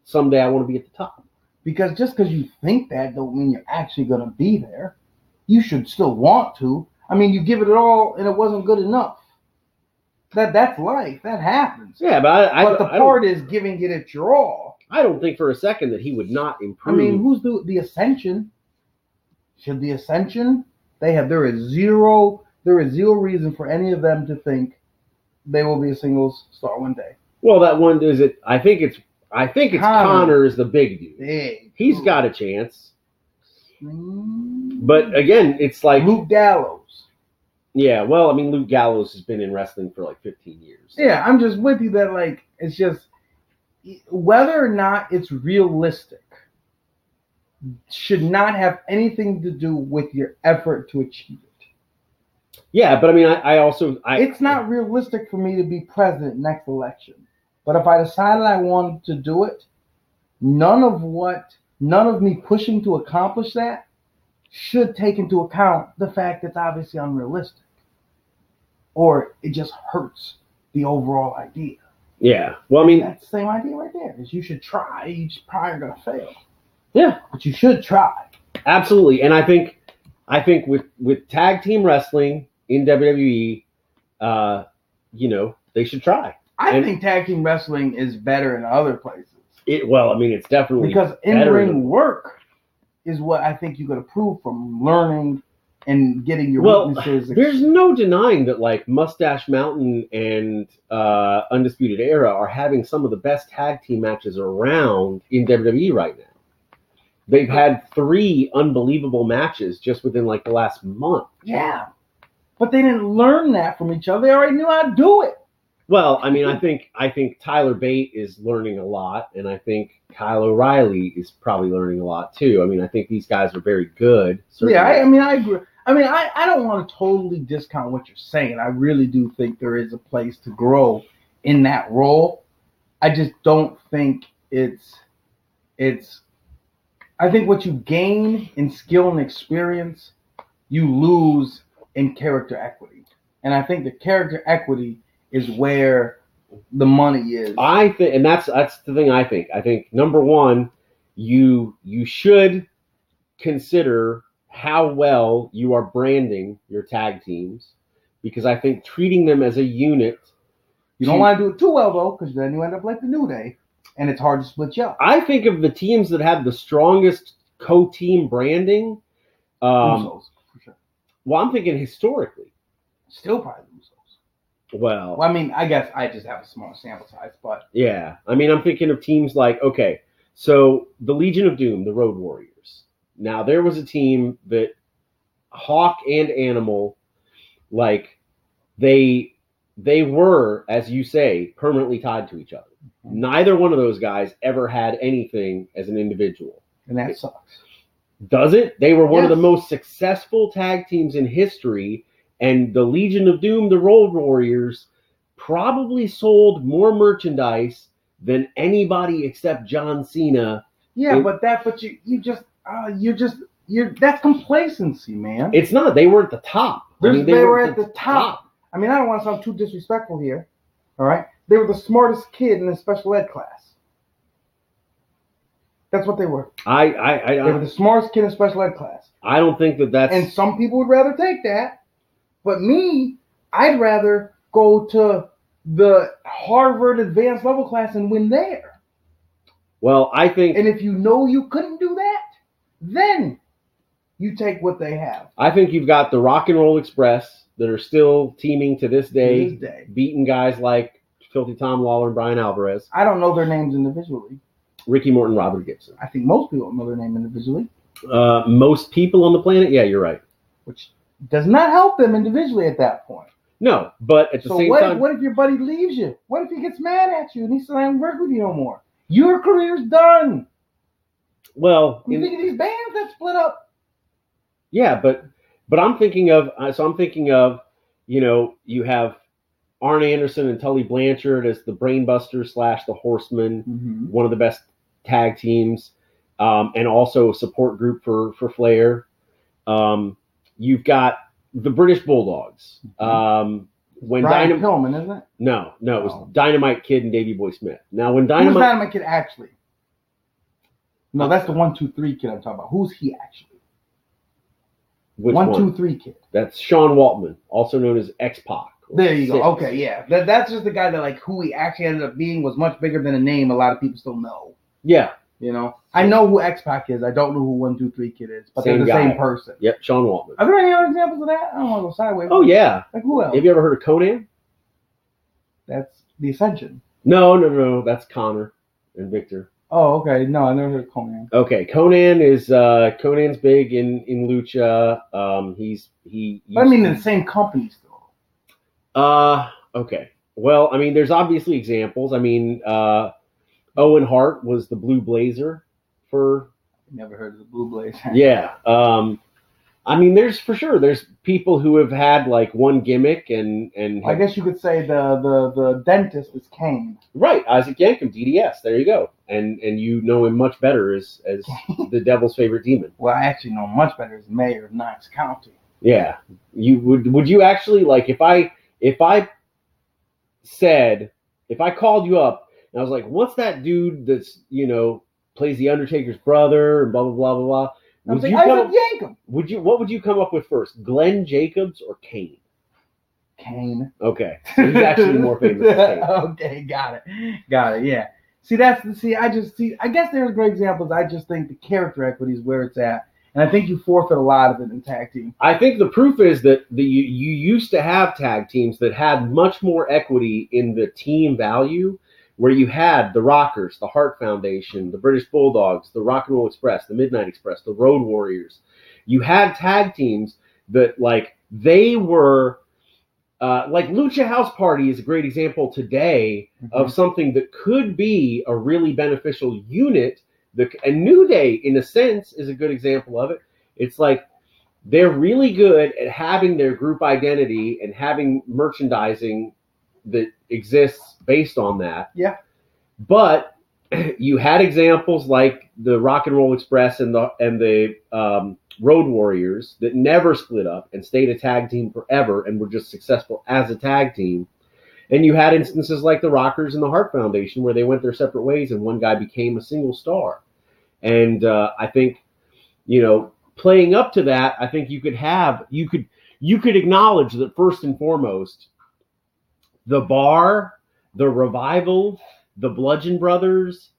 someday I want to be at the top? Because just because you think that don't mean you're actually going to be there. You should still want to. I mean, you give it all and it wasn't good enough. That's life. That happens. Yeah, but the part is giving it at your all. I don't think for a second that he would not improve. I mean, who's the Ascension? Should the Ascension? They have there is zero reason for any of them to think they will be a singles star one day. Well, that one is it. I think it's Connor is the big dude. Big. He's got a chance. But, again, it's like... Luke Gallows. Yeah, well, I mean, Luke Gallows has been in wrestling for, like, 15 years. So. Yeah, I'm just with you that, like, it's just... Whether or not it's realistic should not have anything to do with your effort to achieve it. Yeah, but, I mean, I also... It's not realistic for me to be president next election. But if I decided I wanted to do it, none of me pushing to accomplish that should take into account the fact that it's obviously unrealistic. Or it just hurts the overall idea. Yeah. Well, I mean, that's the same idea right there. Is you should try. You probably are going to fail. Yeah. But you should try. Absolutely. And I think with tag team wrestling in WWE, they should try. I think tag team wrestling is better in other places. It's definitely because in-ring work is what I think you could improve from learning and getting your weaknesses. There's no denying that like Mustache Mountain and Undisputed Era are having some of the best tag team matches around in WWE right now. They've had 3 unbelievable matches just within like the last month. Yeah. But they didn't learn that from each other. They already knew how to do it. Well, I mean, I think Tyler Bate is learning a lot, and I think Kyle O'Reilly is probably learning a lot too. I mean, I think these guys are very good. Certainly. Yeah, I agree. I mean, I don't want to totally discount what you're saying. I really do think there is a place to grow in that role. I just don't think it's. I think what you gain in skill and experience, you lose in character equity, and I think the character equity is where the money is. I think, and that's the thing I think. I think number one, you should consider how well you are branding your tag teams, because I think treating them as a unit. You don't want to do it too well though, because then you end up like the New Day, and it's hard to split you up. I think of the teams that have the strongest co-team branding. Usos, for sure. Well, I'm thinking historically. Still probably Usos. Well, I mean, I guess I just have a small sample size, but yeah, I mean, I'm thinking of teams like, okay, so the Legion of Doom, the Road Warriors. Now, there was a team that Hawk and Animal, like they were, as you say, permanently tied to each other. Mm-hmm. Neither one of those guys ever had anything as an individual, and that sucks. Does it? They were one of the most successful tag teams in history. And the Legion of Doom, the Road Warriors, probably sold more merchandise than anybody except John Cena. Yeah, but that's complacency, man. It's not. They were at the top. They were at the top. I mean, I don't want to sound too disrespectful here. All right, they were the smartest kid in the special ed class. That's what they were. They were the smartest kid in special ed class. I don't think that's. And some people would rather take that. But me, I'd rather go to the Harvard advanced level class and win there. Well, I think... And if you know you couldn't do that, then you take what they have. I think you've got the Rock and Roll Express that are still teaming to this day. Beating guys like Filthy Tom Lawler and Brian Alvarez. I don't know their names individually. Ricky Morton, Robert Gibson. I think most people don't know their name individually. Most people on the planet? Yeah, you're right. Which... does not help them individually at that point. No, but at the same time... So what if your buddy leaves you? What if he gets mad at you and he's not work with you no more? Your career's done. Well... you think of these bands that split up. Yeah, but I'm thinking of... so I'm thinking of, you have Arn Anderson and Tully Blanchard as the Brainbuster / the Horsemen, mm-hmm. one of the best tag teams, and also a support group for Flair. You've got the British Bulldogs. When Brian Pillman, isn't it? No, it was Dynamite Kid and Davey Boy Smith. Now, when Dynamite... who's Dynamite Kid actually? No, that's the 1-2-3 Kid I'm talking about. Who's he actually? Which 1-2-3 Kid. That's Sean Waltman, also known as X-Pac. There you go. Okay, yeah. That's just the guy that, like, who he actually ended up being was much bigger than a name a lot of people still know. Yeah. I know who X-Pac is. I don't know who 1-2-3 Kid is, but they're the same person. Yep, Sean Waltman. Are there any other examples of that? I don't want to go sideways. Oh, yeah. Like, who else? Have you ever heard of Conan? That's The Ascension. No. That's Connor and Victor. Oh, okay. No, I never heard of Conan. Okay, Conan is Conan's big in Lucha. But I mean, in the same company still. Okay. Well, I mean, there's obviously examples. I mean, Owen Hart was the Blue Blazer for... Never heard of the Blue Blazer. Yeah. I mean, there's people who have had, like, one gimmick and I guess you could say the dentist is Kane. Right. Isaac Yankem, DDS. There you go. And you know him much better as the devil's favorite demon. Well, I actually know him much better as mayor of Knox County. Yeah. You would you actually, like, if I called you up, and I was like, what's that dude that's, plays the Undertaker's brother and blah, blah, blah, blah, blah. I was would yank him. What would you come up with first, Glenn Jacobs or Kane? Kane. Okay. He's actually more famous than Kane. Okay, got it, yeah. I guess there's great examples. I just think the character equity is where it's at. And I think you forfeit a lot of it in tag team. I think the proof is that you used to have tag teams that had much more equity in the team value, where you had the Rockers, the Hart Foundation, the British Bulldogs, the Rock and Roll Express, the Midnight Express, the Road Warriors. You had tag teams that, like, they were like Lucha House Party is a great example today of something that could be a really beneficial unit. And New Day, in a sense, is a good example of it. It's like they're really good at having their group identity and having merchandising that exists based on that. Yeah. But you had examples like the Rock and Roll Express and the Road Warriors that never split up and stayed a tag team forever and were just successful as a tag team. And you had instances like the Rockers and the Hart Foundation where they went their separate ways and one guy became a single star. And I think, playing up to that, I think you could acknowledge that first and foremost, the Bar, the Revival, the Bludgeon Brothers,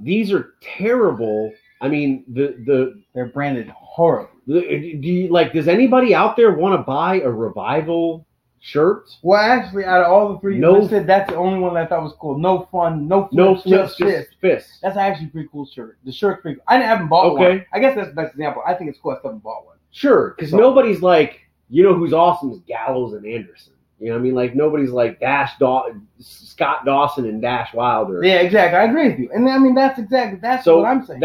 these are terrible. I mean, they're branded horrible. Does anybody out there want to buy a Revival shirt? Well, actually, out of all the three you listed, that's the only one that I thought was cool. No fun, no flips, just fists. That's actually a pretty cool shirt. The shirt's pretty cool. I haven't bought one. I guess that's the best example. I think it's cool I haven't bought one. Sure, because nobody's like, who's awesome is Gallows and Anderson. You know what I mean? Like, nobody's like Scott Dawson and Dash Wilder. Yeah, exactly. I agree with you. And I mean, that's what I'm saying.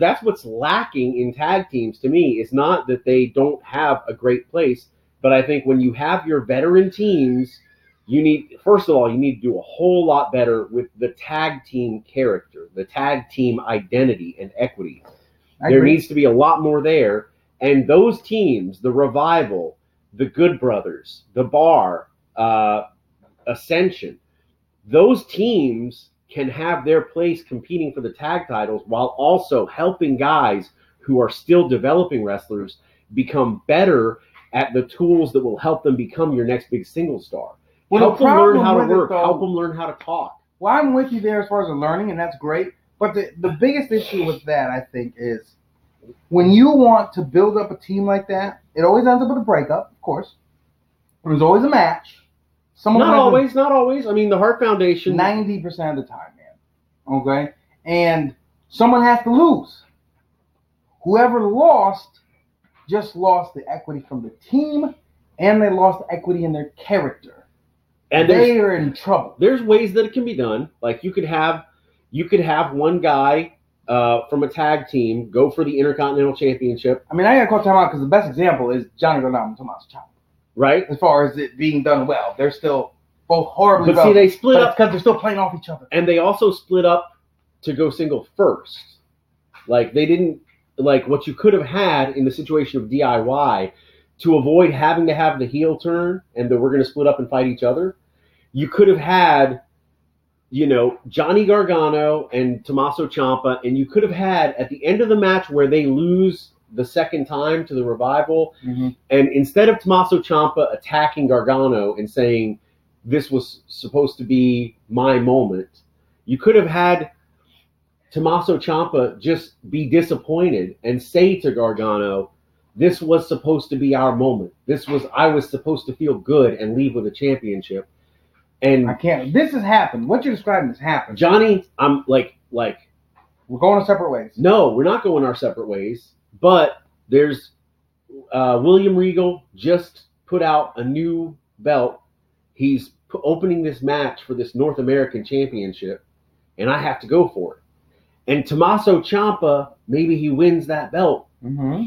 That's what's lacking in tag teams to me. It's not that they don't have a great place. But I think when you have your veteran teams, you need to do a whole lot better with the tag team character, the tag team identity and equity. There needs to be a lot more there. And those teams, the Revival, the Good Brothers, the Bar, Ascension, those teams can have their place competing for the tag titles while also helping guys who are still developing wrestlers become better at the tools that will help them become your next big single star. Well, help them learn how to work. Help them learn how to talk. Well, I'm with you there as far as the learning, and that's great. But the biggest issue with that, I think, is when you want to build up a team like that, it always ends up with a breakup, of course. There's always a match. Not always. I mean, the Hart Foundation. 90% of the time, man. Okay? And someone has to lose. Whoever lost just lost the equity from the team, and they lost the equity in their character. And they are in trouble. There's ways that it can be done. Like you could have one guy from a tag team go for the Intercontinental Championship. I mean, I gotta call time out because the best example is Johnny Gargano and Tommaso Ciampa. Right. As far as it being done well, they're still both horribly. But they split up because they're still playing off each other. And they also split up to go single first. Like they didn't. Like what you could have had in the situation of DIY to avoid having to have the heel turn and that we're going to split up and fight each other. You could have had, Johnny Gargano and Tommaso Ciampa, and you could have had at the end of the match where they lose the second time to the Revival. Mm-hmm. And instead of Tommaso Ciampa attacking Gargano and saying, this was supposed to be my moment, you could have had Tommaso Ciampa just be disappointed and say to Gargano, this was supposed to be our moment. I was supposed to feel good and leave with a championship. And I can't. This has happened. What you're describing has happened. Johnny, I'm like. We're going our separate ways. No, we're not going our separate ways. But there's William Regal just put out a new belt. He's opening this match for this North American Championship. And I have to go for it. And Tommaso Ciampa, maybe he wins that belt. Mm-hmm.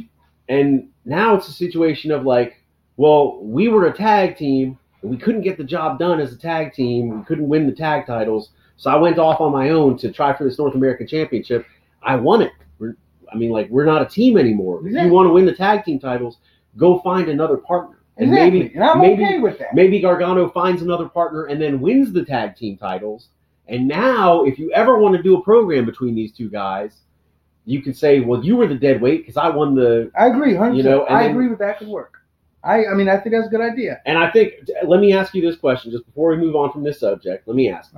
And now it's a situation of like, well, we were a tag team, and we couldn't get the job done as a tag team. We couldn't win the tag titles. So I went off on my own to try for this North American Championship. I won it. We're not a team anymore. Exactly. If you want to win the tag team titles, go find another partner. And exactly. Maybe, and I'm okay with that. Maybe Gargano finds another partner and then wins the tag team titles. And now, if you ever want to do a program between these two guys, you can say, well, you were the dead weight because I won the. I agree, 100%. You know, I agree with that could work. I mean, I think that's a good idea. And I think, let me ask you this question, just before we move on from this subject, let me ask.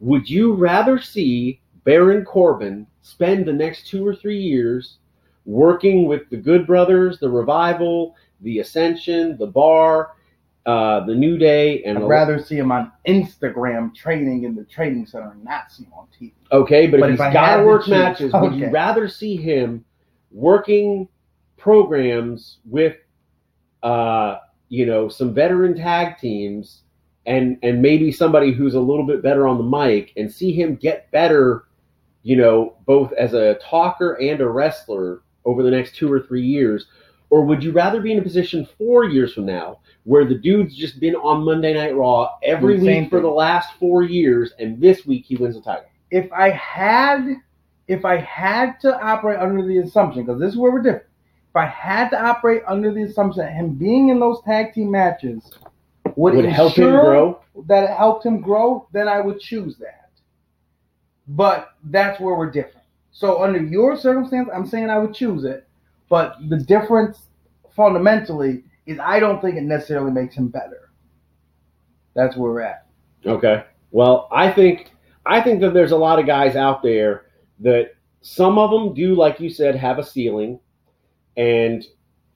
Would you rather see Baron Corbin spend the next 2 or 3 years working with the Good Brothers, the Revival, the Ascension, the Bar, the New Day, and I'd rather see him on Instagram training in the training center and not see him on TV. Okay, but if he's got to work matches, would you rather see him working programs with you know, some veteran tag teams and maybe somebody who's a little bit better on the mic and see him get better, you know, both as a talker and a wrestler over the next 2 or 3 years? Or would you rather be in a position 4 years from now where the dude's just been on Monday Night Raw every week for the last 4 years and this week he wins the title? If I had to operate under the assumption, because this is where we're different, if I had to operate under the assumption that him being in those tag team matches would help him grow, that it helped him grow, then I would choose that. But that's where we're different. So under your circumstance, I'm saying I would choose it. But the difference fundamentally is I don't think it necessarily makes him better. That's where we're at. Okay. Well, I think that there's a lot of guys out there that some of them do, like you said, have a ceiling. And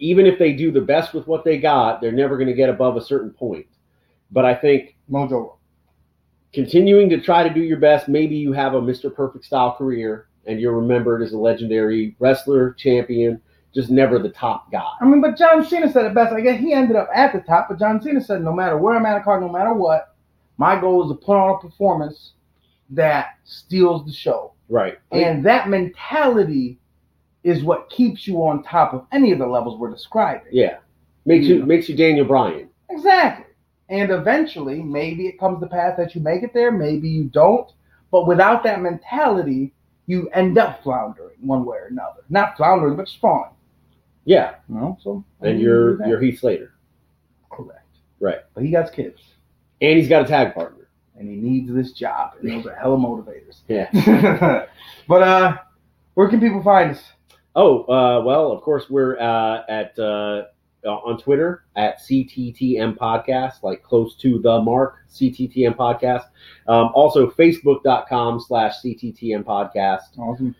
even if they do the best with what they got, they're never going to get above a certain point. But I think Mojo, continuing to try to do your best, maybe you have a Mr. Perfect style career and you're remembered as a legendary wrestler, champion, just never the top guy. I mean, but John Cena said it best. I guess he ended up at the top, but John Cena said no matter where I'm at a card, no matter what, my goal is to put on a performance that steals the show. Right. And that mentality is what keeps you on top of any of the levels we're describing. Yeah. Makes you Daniel Bryan. Exactly. And eventually, maybe it comes to pass that you make it there, maybe you don't. But without that mentality, you end up floundering one way or another. Not floundering, but just falling. Yeah. You know? So, and you're Heath Slater. Correct. Right. But he got kids. And he's got a tag partner. And he needs this job. And those are hella motivators. Yeah. But where can people find us? Oh, well, of course, we're on Twitter at CTTM Podcast, like close to the mark, CTTM Podcast. Also, Facebook.com/CTTM Podcast. Awesome.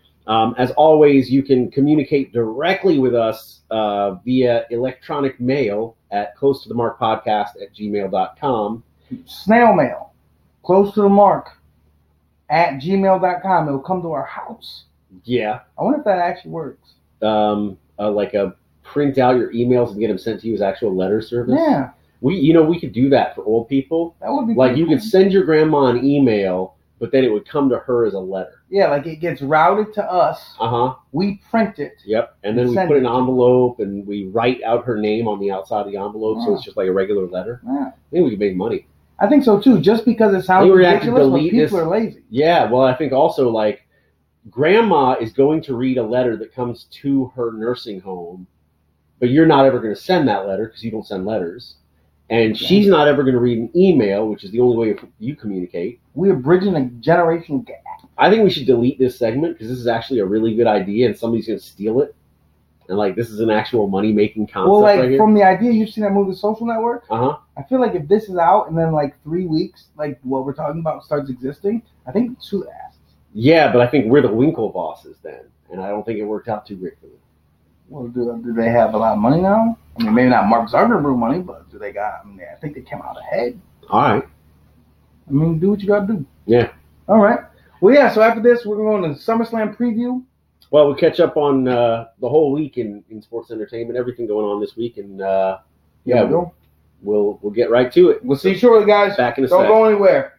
As always, you can communicate directly with us via electronic mail at close to the mark podcast at gmail.com. Snail mail, close to the mark at gmail.com. It will come to our house. Yeah. I wonder if that actually works. Like a print out your emails and get them sent to you as actual letter service. Yeah. We could do that for old people. That would be like you could send your grandma an email, but then it would come to her as a letter. Yeah, like it gets routed to us. Uh-huh. We print it. Yep. And then we put an envelope and we write out her name on the outside of the envelope, so it's just like a regular letter. Yeah. Then we could make money. I think so too, just because it sounds ridiculous when people are lazy. Yeah, well I think also like Grandma is going to read a letter that comes to her nursing home, but you're not ever going to send that letter because you don't send letters. And she's not ever going to read an email, which is the only way you communicate. We are bridging a generation gap. I think we should delete this segment because this is actually a really good idea and somebody's going to steal it. And, like, this is an actual money-making concept. Well, like, right from the idea, you've seen that movie Social Network? Uh-huh. I feel like if this is out and then, like, 3 weeks, like, what we're talking about starts existing, I think it's too ass. Yeah, but I think we're the Winklevosses then, and I don't think it worked out too great for them. Well, do they have a lot of money now? I mean, maybe not Mark Zuckerberg money, but do they got? I mean, I think they came out ahead. All right. I mean, do what you got to do. Yeah. All right. Well, yeah. So after this, we're going to SummerSlam preview. Well, we'll catch up on the whole week in sports entertainment, everything going on this week, and yeah, we'll get right to it. We'll see you shortly, guys. Back in a second. Don't go anywhere.